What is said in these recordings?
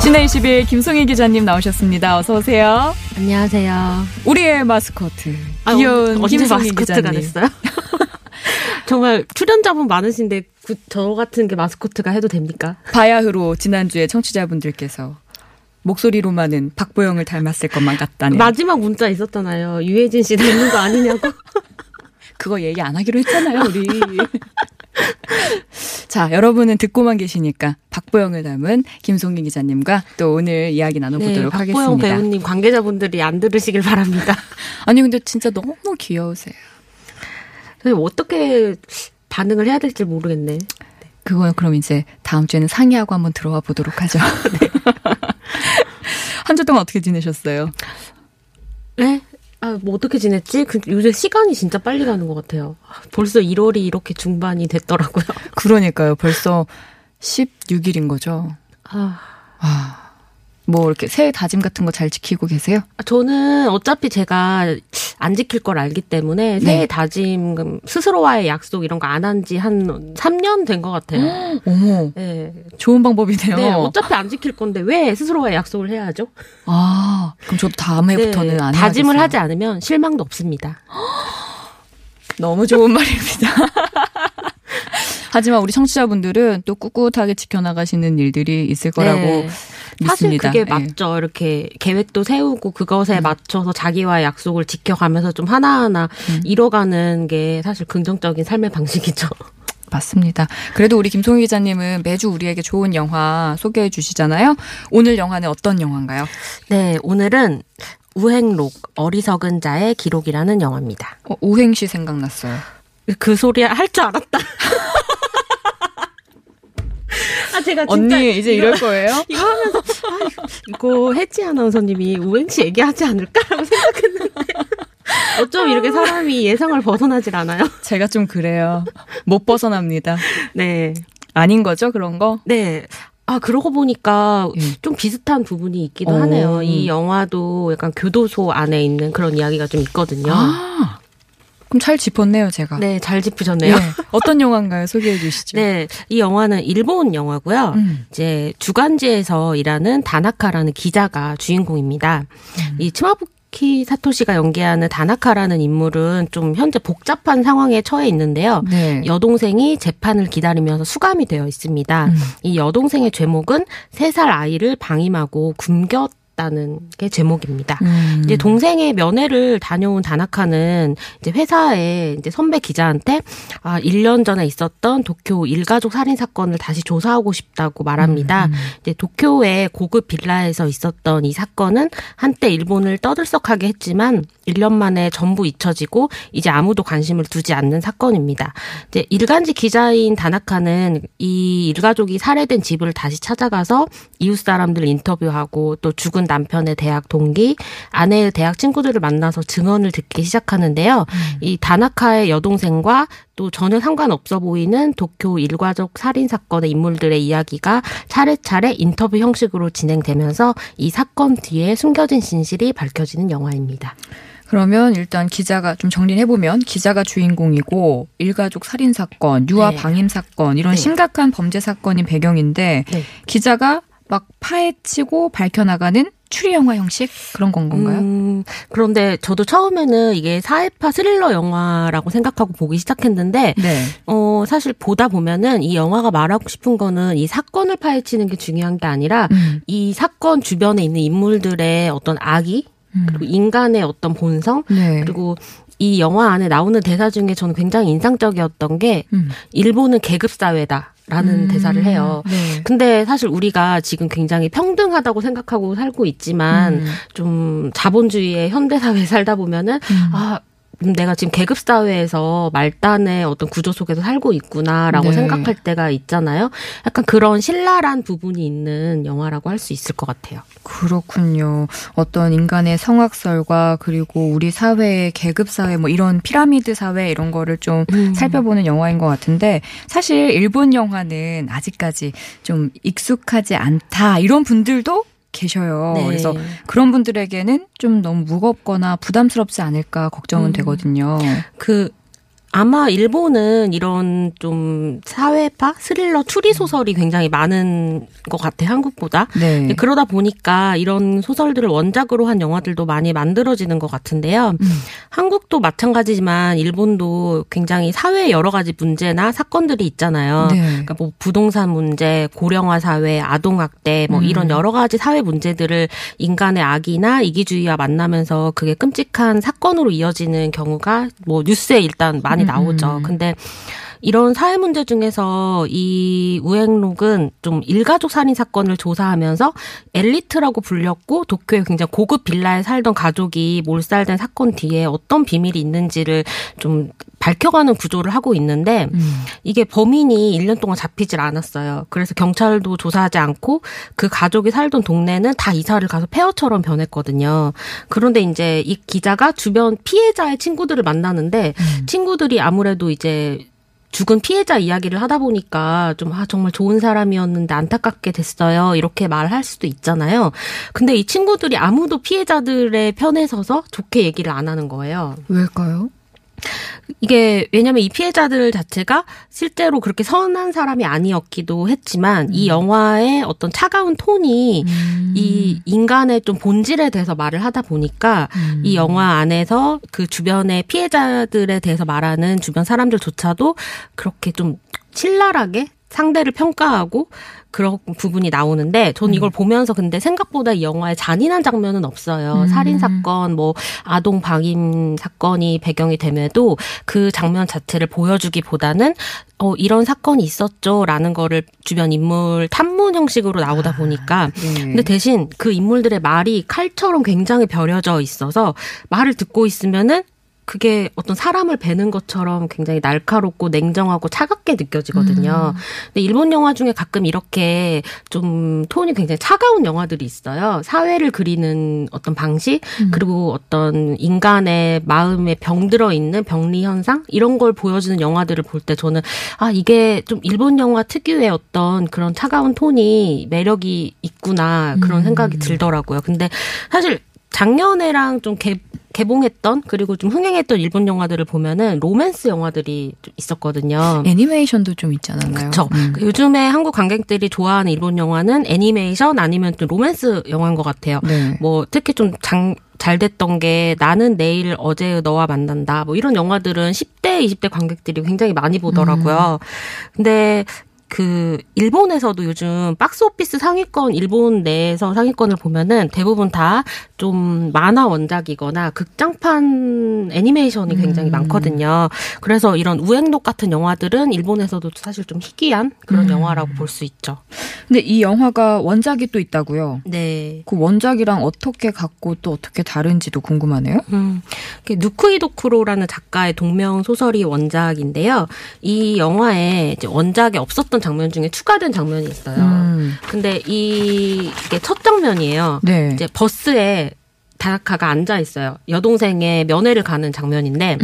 신의 20일 김송희 기자님 나오셨습니다. 어서 오세요. 안녕하세요. 우리의 마스코트 귀여운 김송희 기자님. 됐어요? 정말 출연자분 많으신데 저 같은 게 마스코트가 해도 됩니까? 바야흐로 지난주에 청취자분들께서 목소리로만은 박보영을 닮았을 것만 같다는 마지막 문자 있었잖아요. 유해진 씨 닮는 거 아니냐고. 그거 얘기 안 하기로 했잖아요 우리. 자, 여러분은 듣고만 계시니까 박보영을 닮은 김송희 기자님과 또 오늘 이야기 나눠보도록 하겠습니다. 박보영 배우님 관계자분들이 안 들으시길 바랍니다. 아니 근데 진짜 너무 귀여우세요. 어떻게 반응을 해야 될지 모르겠네. 그건 그럼 이제 다음 주에는 상의하고 한번 들어와 보도록 하죠. 네. 한 주 동안 어떻게 지내셨어요? 네? 아, 뭐 어떻게 지냈지? 요새 시간이 진짜 빨리 가는 것 같아요. 벌써 1월이 이렇게 중반이 됐더라고요. 그러니까요. 벌써 16일인 거죠. 뭐 이렇게 새해 다짐 같은 거 잘 지키고 계세요? 저는 어차피 제가 안 지킬 걸 알기 때문에 새해 다짐, 스스로와의 약속 이런 거 안 한 지 한 3년 된 것 같아요. 어머, 네. 좋은 방법이네요. 네, 어차피 안 지킬 건데 왜 스스로와의 약속을 해야죠? 아, 그럼 저도 다음 해부터는 네, 안 해야겠어요. 다짐을 하지 않으면 실망도 없습니다. 너무 좋은 말입니다. 하지만 우리 청취자분들은 또 꿋꿋하게 지켜나가시는 일들이 있을 거라고 네. 사실 그게 맞죠. 이렇게 계획도 세우고 그것에 맞춰서 자기와의 약속을 지켜가면서 좀 하나하나 이뤄가는 게 사실 긍정적인 삶의 방식이죠. 맞습니다. 그래도 우리 김송희 기자님은 매주 우리에게 좋은 영화 소개해 주시잖아요. 오늘 영화는 어떤 영화인가요? 네, 오늘은 우행록, 어리석은 자의 기록이라는 영화입니다. 우행시 생각났어요. 그 소리 할 줄 알았다. 아, 제가 진짜 언니 이제 이럴 거예요? 이거 하면서 이거 혜지 아나운서님이 우행시 얘기하지 않을까라고 생각했는데 어쩜 이렇게 사람이 예상을 벗어나질 않아요? 제가 좀 그래요. 못 벗어납니다. 네. 아닌 거죠 그런 거? 네. 아, 그러고 보니까 좀 비슷한 부분이 있기도 하네요. 이 영화도 약간 교도소 안에 있는 그런 이야기가 좀 있거든요. 아. 좀 잘 짚었네요, 제가. 네, 잘 짚으셨네요. 네. 어떤 영화인가요? 소개해 주시죠. 네, 이 영화는 일본 영화고요. 이제 주간지에서 일하는 다나카라는 기자가 주인공입니다. 이 츠마부키 사토시가 연기하는 다나카라는 인물은 좀 현재 복잡한 상황에 처해 있는데요. 네. 여동생이 재판을 기다리면서 수감이 되어 있습니다. 이 여동생의 죄목은 3살 아이를 방임하고 굶겼 다는 게 제목입니다. 이제 동생의 면회를 다녀온 다나카는 이제 회사에 이제 선배 기자한테 1년 전에 있었던 도쿄 일가족 살인 사건을 다시 조사하고 싶다고 말합니다. 이제 도쿄의 고급 빌라에서 있었던 이 사건은 한때 일본을 떠들썩하게 했지만 1년 만에 전부 잊혀지고 이제 아무도 관심을 두지 않는 사건입니다. 이제 일간지 기자인 다나카는 이 일가족이 살해된 집을 다시 찾아가서 이웃 사람들 인터뷰하고 또 죽은 남편의 대학 동기, 아내의 대학 친구들을 만나서 증언을 듣기 시작하는데요. 이 다나카의 여동생과 또 전혀 상관없어 보이는 도쿄 일가족 살인사건의 인물들의 이야기가 차례차례 인터뷰 형식으로 진행되면서 이 사건 뒤에 숨겨진 진실이 밝혀지는 영화입니다. 그러면 일단 기자가 좀 정리를 해보면 기자가 주인공이고 일가족 살인사건, 유아 방임사건 이런 심각한 범죄 사건이 배경인데 기자가 막 파헤치고 밝혀나가는 추리영화 형식? 그런 건 건가요? 그런데 저도 처음에는 이게 사회파 스릴러 영화라고 생각하고 보기 시작했는데 사실 보다 보면은 이 영화가 말하고 싶은 거는 이 사건을 파헤치는 게 중요한 게 아니라 이 사건 주변에 있는 인물들의 어떤 악의? 그리고 인간의 어떤 본성? 그리고 이 영화 안에 나오는 대사 중에 저는 굉장히 인상적이었던 게 일본은 계급사회다. 라는 대사를 해요. 네. 근데 사실 우리가 지금 굉장히 평등하다고 생각하고 살고 있지만 좀 자본주의의 현대사회에 살다 보면은 내가 지금 계급사회에서 말단의 어떤 구조 속에서 살고 있구나라고 네. 생각할 때가 있잖아요. 약간 그런 신랄한 부분이 있는 영화라고 할 수 있을 것 같아요. 그렇군요. 어떤 인간의 성악설과 그리고 우리 사회의 계급사회 뭐 이런 피라미드 사회 이런 거를 좀 살펴보는 영화인 것 같은데 사실 일본 영화는 아직까지 좀 익숙하지 않다 이런 분들도 계셔요. 네. 그래서 그런 분들에게는 좀 너무 무겁거나 부담스럽지 않을까 걱정은 되거든요. 아마 일본은 이런 좀 사회파, 스릴러, 추리소설이 굉장히 많은 것 같아요. 한국보다. 네. 그러다 보니까 이런 소설들을 원작으로 한 영화들도 많이 만들어지는 것 같은데요. 한국도 마찬가지지만 일본도 굉장히 사회의 여러 가지 문제나 사건들이 있잖아요. 네. 그러니까 뭐 부동산 문제, 고령화 사회, 아동학대 뭐 이런 여러 가지 사회 문제들을 인간의 악이나 이기주의와 만나면서 그게 끔찍한 사건으로 이어지는 경우가 뭐 뉴스에 일단 많이 나오죠. 근데 이런 사회 문제 중에서 이 우행록은 좀 일가족 살인 사건을 조사하면서 엘리트라고 불렸고 도쿄의 굉장히 고급 빌라에 살던 가족이 몰살된 사건 뒤에 어떤 비밀이 있는지를 좀 밝혀가는 구조를 하고 있는데 이게 범인이 1년 동안 잡히질 않았어요. 그래서 경찰도 조사하지 않고 그 가족이 살던 동네는 다 이사를 가서 폐허처럼 변했거든요. 그런데 이제 이 기자가 주변 피해자의 친구들을 만나는데 친구들이 아무래도 이제 죽은 피해자 이야기를 하다 보니까 좀 정말 좋은 사람이었는데 안타깝게 됐어요. 이렇게 말할 수도 있잖아요. 근데 이 친구들이 아무도 피해자들의 편에 서서 좋게 얘기를 안 하는 거예요. 왜일까요? 이게 왜냐면 이 피해자들 자체가 실제로 그렇게 선한 사람이 아니었기도 했지만 이 영화의 어떤 차가운 톤이 이 인간의 좀 본질에 대해서 말을 하다 보니까 이 영화 안에서 그 주변의 피해자들에 대해서 말하는 주변 사람들조차도 그렇게 좀 신랄하게 상대를 평가하고 그런 부분이 나오는데 저는 이걸 보면서 근데 생각보다 이 영화에 잔인한 장면은 없어요. 살인사건, 뭐 아동 방임 사건이 배경이 됨에도 그 장면 자체를 보여주기보다는 이런 사건이 있었죠 라는 거를 주변 인물 탐문 형식으로 나오다 보니까 근데 대신 그 인물들의 말이 칼처럼 굉장히 벼려져 있어서 말을 듣고 있으면은 그게 어떤 사람을 베는 것처럼 굉장히 날카롭고 냉정하고 차갑게 느껴지거든요. 근데 일본 영화 중에 가끔 이렇게 좀 톤이 굉장히 차가운 영화들이 있어요. 사회를 그리는 어떤 방식 그리고 어떤 인간의 마음에 병들어 있는 병리 현상 이런 걸 보여주는 영화들을 볼 때 저는 아 이게 좀 일본 영화 특유의 어떤 그런 차가운 톤이 매력이 있구나 그런 생각이 들더라고요. 근데 사실 작년에랑 좀 개봉했던 그리고 좀 흥행했던 일본 영화들을 보면은 로맨스 영화들이 좀 있었거든요. 애니메이션도 좀 있잖아요. 그렇죠. 요즘에 한국 관객들이 좋아하는 일본 영화는 애니메이션 아니면 좀 로맨스 영화인 것 같아요. 네. 뭐 특히 좀 잘 됐던 게 나는 내일 어제 너와 만난다. 뭐 이런 영화들은 10대, 20대 관객들이 굉장히 많이 보더라고요. 근데 그 일본에서도 요즘 박스오피스 상위권 일본 내에서 상위권을 보면은 대부분 다 좀 만화 원작이거나 극장판 애니메이션이 굉장히 많거든요. 그래서 이런 우행록 같은 영화들은 일본에서도 사실 좀 희귀한 그런 영화라고 볼 수 있죠. 근데 이 영화가 원작이 또 있다고요? 네. 그 원작이랑 어떻게 같고 또 어떻게 다른지도 궁금하네요. 누쿠이 도쿠로라는 작가의 동명 소설이 원작인데요. 이 영화에 이제 원작에 없었던 장면 중에 추가된 장면이 있어요. 근데 이게 첫 장면이에요. 네. 이제 버스에 다나카가 앉아 있어요. 여동생의 면회를 가는 장면인데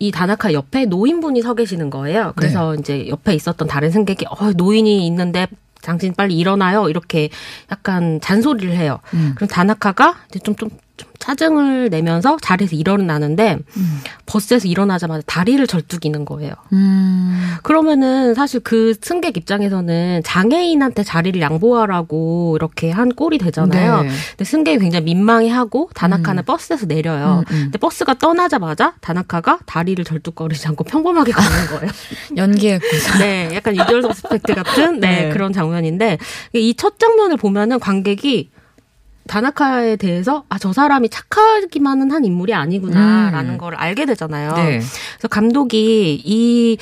이 다나카 옆에 노인분이 서 계시는 거예요. 그래서 네. 이제 옆에 있었던 다른 승객이 노인이 있는데 당신 빨리 일어나요. 이렇게 약간 잔소리를 해요. 그럼 다나카가 이제 좀 짜증을 내면서 자리에서 일어나는데 버스에서 일어나자마자 다리를 절뚝이는 거예요. 그러면은 사실 그 승객 입장에서는 장애인한테 자리를 양보하라고 이렇게 한 꼴이 되잖아요. 네. 근데 승객이 굉장히 민망해하고 다나카는 버스에서 내려요. 근데 버스가 떠나자마자 다나카가 다리를 절뚝거리지 않고 평범하게 가는 거예요. 연기했구나. 네, 약간 유월 서스펙트 같은 네. 그런 장면인데 이 첫 장면을 보면은 관객이 다나카에 대해서 저 사람이 착하기만은 한 인물이 아니구나라는 걸 알게 되잖아요. 네. 그래서 감독이 이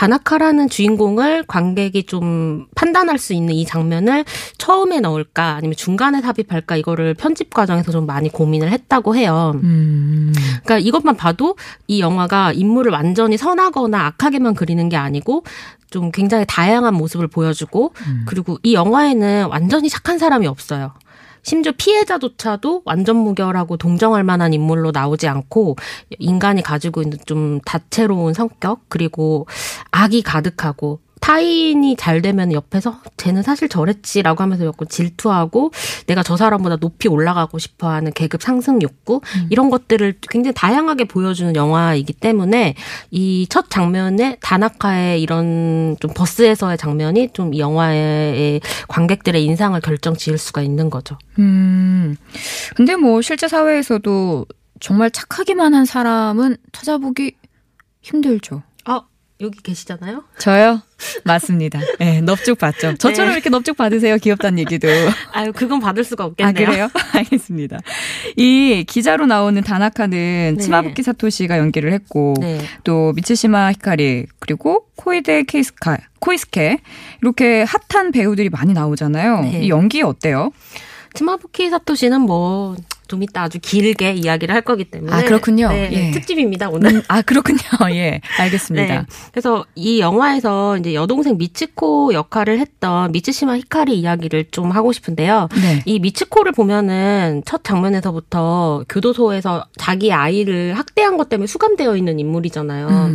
다나카라는 주인공을 관객이 좀 판단할 수 있는 이 장면을 처음에 넣을까 아니면 중간에 삽입할까 이거를 편집 과정에서 좀 많이 고민을 했다고 해요. 그러니까 이것만 봐도 이 영화가 인물을 완전히 선하거나 악하게만 그리는 게 아니고 좀 굉장히 다양한 모습을 보여주고 그리고 이 영화에는 완전히 착한 사람이 없어요. 심지어 피해자조차도 완전 무결하고 동정할 만한 인물로 나오지 않고 인간이 가지고 있는 좀 다채로운 성격 그리고 악이 가득하고 타인이 잘 되면 옆에서 쟤는 사실 저랬지라고 하면서 자꾸 질투하고 내가 저 사람보다 높이 올라가고 싶어하는 계급 상승 욕구 이런 것들을 굉장히 다양하게 보여주는 영화이기 때문에 이 첫 장면에 다나카의 이런 좀 버스에서의 장면이 좀 이 영화의 관객들의 인상을 결정지을 수가 있는 거죠. 근데 뭐 실제 사회에서도 정말 착하기만 한 사람은 찾아보기 힘들죠. 여기 계시잖아요? 저요? 맞습니다. 네, 넙죽 받죠. 저처럼 네. 이렇게 넙죽 받으세요. 귀엽다는 얘기도. 아유, 그건 받을 수가 없겠네요. 아, 그래요? 알겠습니다. 이 기자로 나오는 다나카는 네. 츠마부키 사토시가 연기를 했고, 네. 또 미츠시마 히카리, 그리고 코이데 케이스카, 코이스케, 이렇게 핫한 배우들이 많이 나오잖아요. 네. 이 연기 어때요? 츠마부키 사토시는 뭐, 좀 이따 아주 길게 이야기를 할 거기 때문에. 아, 그렇군요. 네, 예. 특집입니다, 오늘. 아, 그렇군요. 예. 알겠습니다. 네, 그래서 이 영화에서 이제 여동생 미츠코 역할을 했던 미츠시마 히카리 이야기를 좀 하고 싶은데요. 네. 이 미츠코를 보면은 첫 장면에서부터 교도소에서 자기 아이를 학대한 것 때문에 수감되어 있는 인물이잖아요.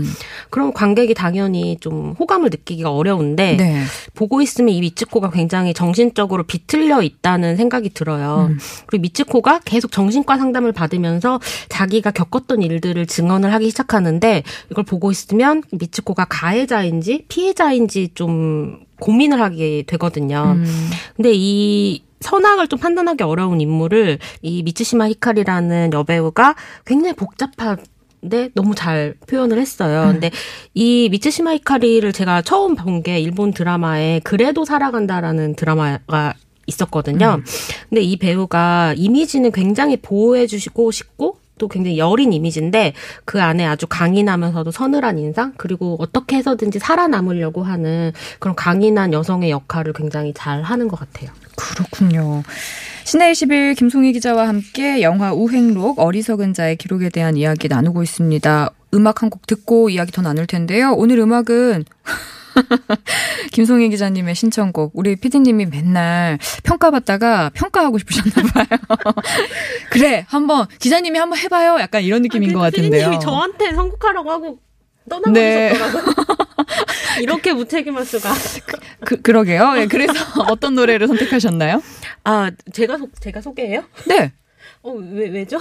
그럼 관객이 당연히 좀 호감을 느끼기가 어려운데 네. 보고 있으면 이 미츠코가 굉장히 정신적으로 비틀려 있다는 생각이 들어요. 그리고 미츠코가 계속 정신과 상담을 받으면서 자기가 겪었던 일들을 증언을 하기 시작하는데 이걸 보고 있으면 미츠코가 가해자인지 피해자인지 좀 고민을 하게 되거든요. 근데 이 선악을 좀 판단하기 어려운 인물을 이 미츠시마 히카리라는 여배우가 굉장히 복잡한 근데 너무 잘 표현을 했어요. 근데 이 미츠시마 히카리를 제가 처음 본 게 일본 드라마에 그래도 살아간다라는 드라마가 있었거든요. 근데 이 배우가 이미지는 굉장히 보호해주시고 싶고 또 굉장히 여린 이미지인데 그 안에 아주 강인하면서도 서늘한 인상 그리고 어떻게 해서든지 살아남으려고 하는 그런 강인한 여성의 역할을 굉장히 잘 하는 것 같아요. 그렇군요. 신의 21 김송희 기자와 함께 영화 우행록 어리석은 자의 기록에 대한 이야기 나누고 있습니다. 음악 한 곡 듣고 이야기 더 나눌 텐데요. 오늘 음악은 김송희 기자님의 신청곡. 우리 PD님이 맨날 평가받다가 평가하고 싶으셨나 봐요. 그래, 한번 기자님이 한번 해봐요. 약간 이런 느낌인 것 같은데요. PD님이 저한테 선곡하라고 하고 떠나버리셨더라고요. 네. 이렇게 무책임할 수가. 그러게요. 네, 그래서 어떤 노래를 선택하셨나요? 아, 제가 소개해요? 네. 왜죠?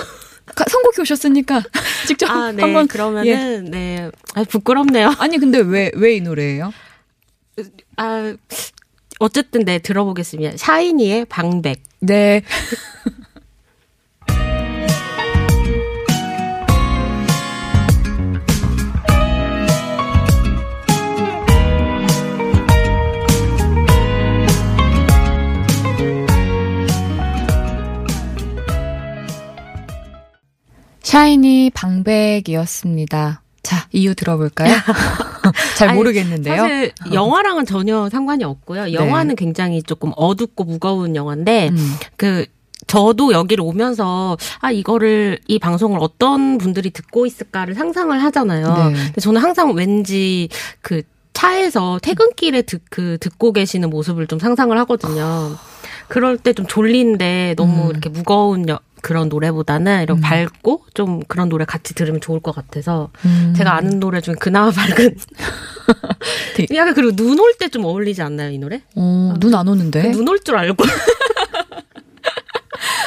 선곡해 오셨으니까 직접 네, 한번 그러면은 예. 네, 부끄럽네요. 아니 근데 왜 이 노래예요? 어쨌든 네 들어보겠습니다. 샤이니의 방백. 네. 샤이니 방백이었습니다. 자, 이유 들어볼까요? 잘 모르겠는데요. 사실 영화랑은 전혀 상관이 없고요. 영화는 네. 굉장히 조금 어둡고 무거운 영화인데 저도 여기를 오면서 이거를 이 방송을 어떤 분들이 듣고 있을까를 상상을 하잖아요. 네. 근데 저는 항상 왠지 차에서 퇴근길에 듣고 계시는 모습을 좀 상상을 하거든요. 그럴 때 좀 졸린데 너무 이렇게 무거운 그런 노래보다는 이런 밝고 좀 그런 노래 같이 들으면 좋을 것 같아서 제가 아는 노래 중에 그나마 밝은 약간 그리고 눈 올 때 좀 어울리지 않나요 이 노래? 눈 안 오는데? 눈 올 줄 알고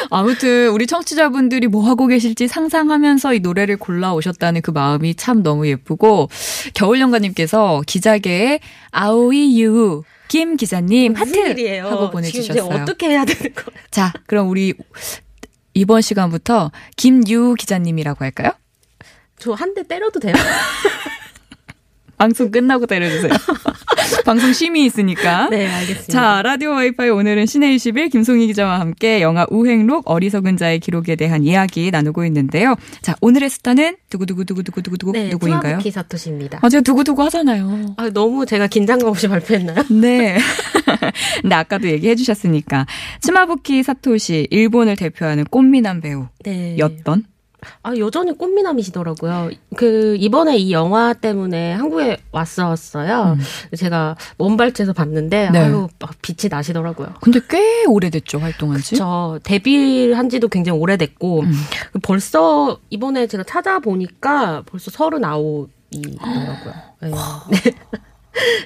아무튼 우리 청취자분들이 뭐 하고 계실지 상상하면서 이 노래를 골라오셨다는 그 마음이 참 너무 예쁘고 겨울연가님께서 기자계의 아오이 유 김 기자님 하트 일이에요. 하고 보내주셨어요. 지금 어떻게 해야 되는 거예요? 자 그럼 우리 이번 시간부터 김유 기자님이라고 할까요? 저 한 대 때려도 돼요? 방송 끝나고 때려주세요. 방송 심의 있으니까. 네, 알겠습니다. 자, 라디오 와이파이 오늘은 신의 20일 김송희 기자와 함께 영화 우행록 어리석은 자의 기록에 대한 이야기 나누고 있는데요. 자, 오늘의 스타는 두구두구두구두구두구 네, 누구인가요? 츠마부키 사토시입니다. 아, 제가 두구두구 하잖아요. 아, 너무 제가 긴장감 없이 발표했나요? 네. 근데 아까도 얘기해 주셨으니까 츠마부키 사토시 일본을 대표하는 꽃미남 배우였던 네. 아, 여전히 꽃미남이시더라고요. 이번에 이 영화 때문에 한국에 왔었어요. 제가 먼발치에서 봤는데, 네. 아유, 막 빛이 나시더라고요. 근데 꽤 오래됐죠, 활동한 지? 그쵸. 데뷔한 지도 굉장히 오래됐고, 벌써 이번에 제가 찾아보니까 벌써 39이더라고요. 네.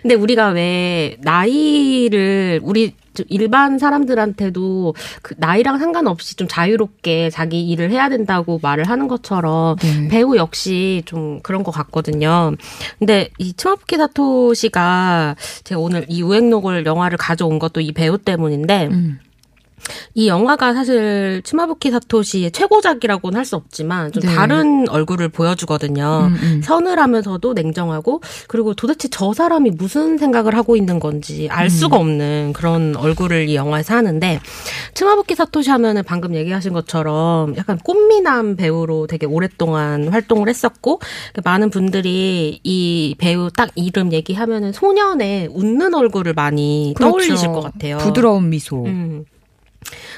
근데 우리가 왜 나이를, 우리 일반 사람들한테도 그 나이랑 상관없이 좀 자유롭게 자기 일을 해야 된다고 말을 하는 것처럼 네. 배우 역시 좀 그런 것 같거든요. 근데 이 츠마부키 사토시가 제가 오늘 이 우행록을 영화를 가져온 것도 이 배우 때문인데 이 영화가 사실 츠마부키 사토시의 최고작이라고는 할 수 없지만 좀 네. 다른 얼굴을 보여주거든요. 서늘하면서도 냉정하고 그리고 도대체 저 사람이 무슨 생각을 하고 있는 건지 알 수가 없는 그런 얼굴을 이 영화에서 하는데 츠마부키 사토시 하면은 방금 얘기하신 것처럼 약간 꽃미남 배우로 되게 오랫동안 활동을 했었고 많은 분들이 이 배우 딱 이름 얘기하면은 소년의 웃는 얼굴을 많이 그렇죠. 떠올리실 것 같아요. 부드러운 미소.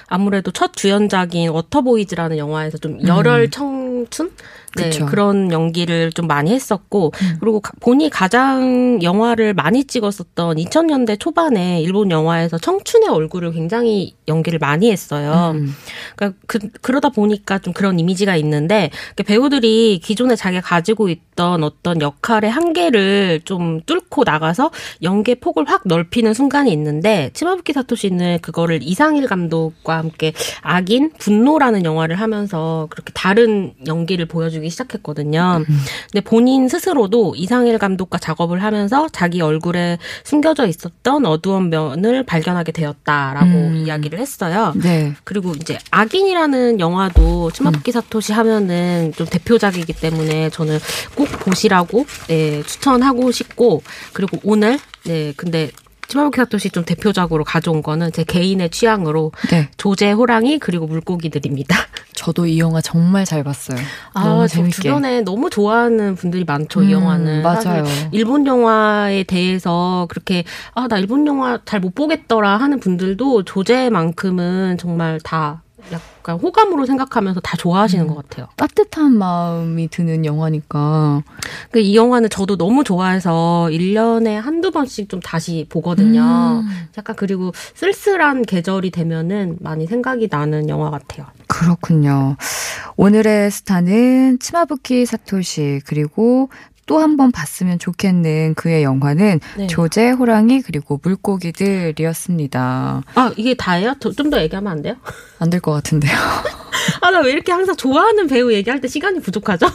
아무래도 첫 주연작인 워터보이즈라는 영화에서 좀 열혈 청춘? 네, 그쵸. 그런 연기를 좀 많이 했었고 그리고 본인이 가장 영화를 많이 찍었었던 2000년대 초반에 일본 영화에서 청춘의 얼굴을 굉장히 연기를 많이 했어요. 그러니까 그러다 보니까 좀 그런 이미지가 있는데 그러니까 배우들이 기존에 자기가 가지고 있던 어떤 역할의 한계를 좀 뚫고 나가서 연기의 폭을 확 넓히는 순간이 있는데 츠마부키 사토시는 그거를 이상일 감독과 함께 악인, 분노라는 영화를 하면서 그렇게 다른 연기를 보여주기 시작했거든요. 근데 본인 스스로도 이상일 감독과 작업을 하면서 자기 얼굴에 숨겨져 있었던 어두운 면을 발견하게 되었다라고 이야기를 했어요. 네. 그리고 이제 악인이라는 영화도 츠마부키 사토시 하면은 좀 대표작이기 때문에 저는 꼭 보시라고 네, 추천하고 싶고 그리고 오늘 네 근데 츠마부키 사토시 좀 대표작으로 가져온 거는 제 개인의 취향으로 네. 조제, 호랑이 그리고 물고기들입니다. 저도 이 영화 정말 잘 봤어요. 아, 너무 재밌게. 주변에 너무 좋아하는 분들이 많죠. 이 영화는. 맞아요. 일본 영화에 대해서 그렇게 아, 나 일본 영화 잘 못 보겠더라 하는 분들도 조제만큼은 정말 다 약간 호감으로 생각하면서 다 좋아하시는 것 같아요. 따뜻한 마음이 드는 영화니까. 이 영화는 저도 너무 좋아해서 1년에 한두 번씩 좀 다시 보거든요. 약간 그리고 쓸쓸한 계절이 되면은 많이 생각이 나는 영화 같아요. 그렇군요. 오늘의 스타는 츠마부키 사토시 그리고 또 한 번 봤으면 좋겠는 그의 영화는 네. 조제, 호랑이 그리고 물고기들이었습니다. 아 이게 다예요? 좀 더 얘기하면 안 돼요? 안 될 것 같은데요. 아, 나 왜 이렇게 항상 좋아하는 배우 얘기할 때 시간이 부족하죠?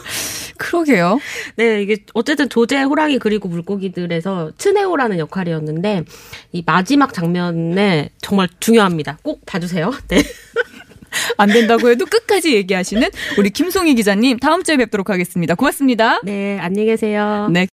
그러게요. 네, 이게 어쨌든 조제, 호랑이 그리고 물고기들에서 츠네오라는 역할이었는데 이 마지막 장면에 정말 중요합니다. 꼭 봐주세요. 네. 안 된다고 해도 끝까지 얘기하시는 우리 김송희 기자님 다음 주에 뵙도록 하겠습니다. 고맙습니다. 네, 안녕히 계세요. 네.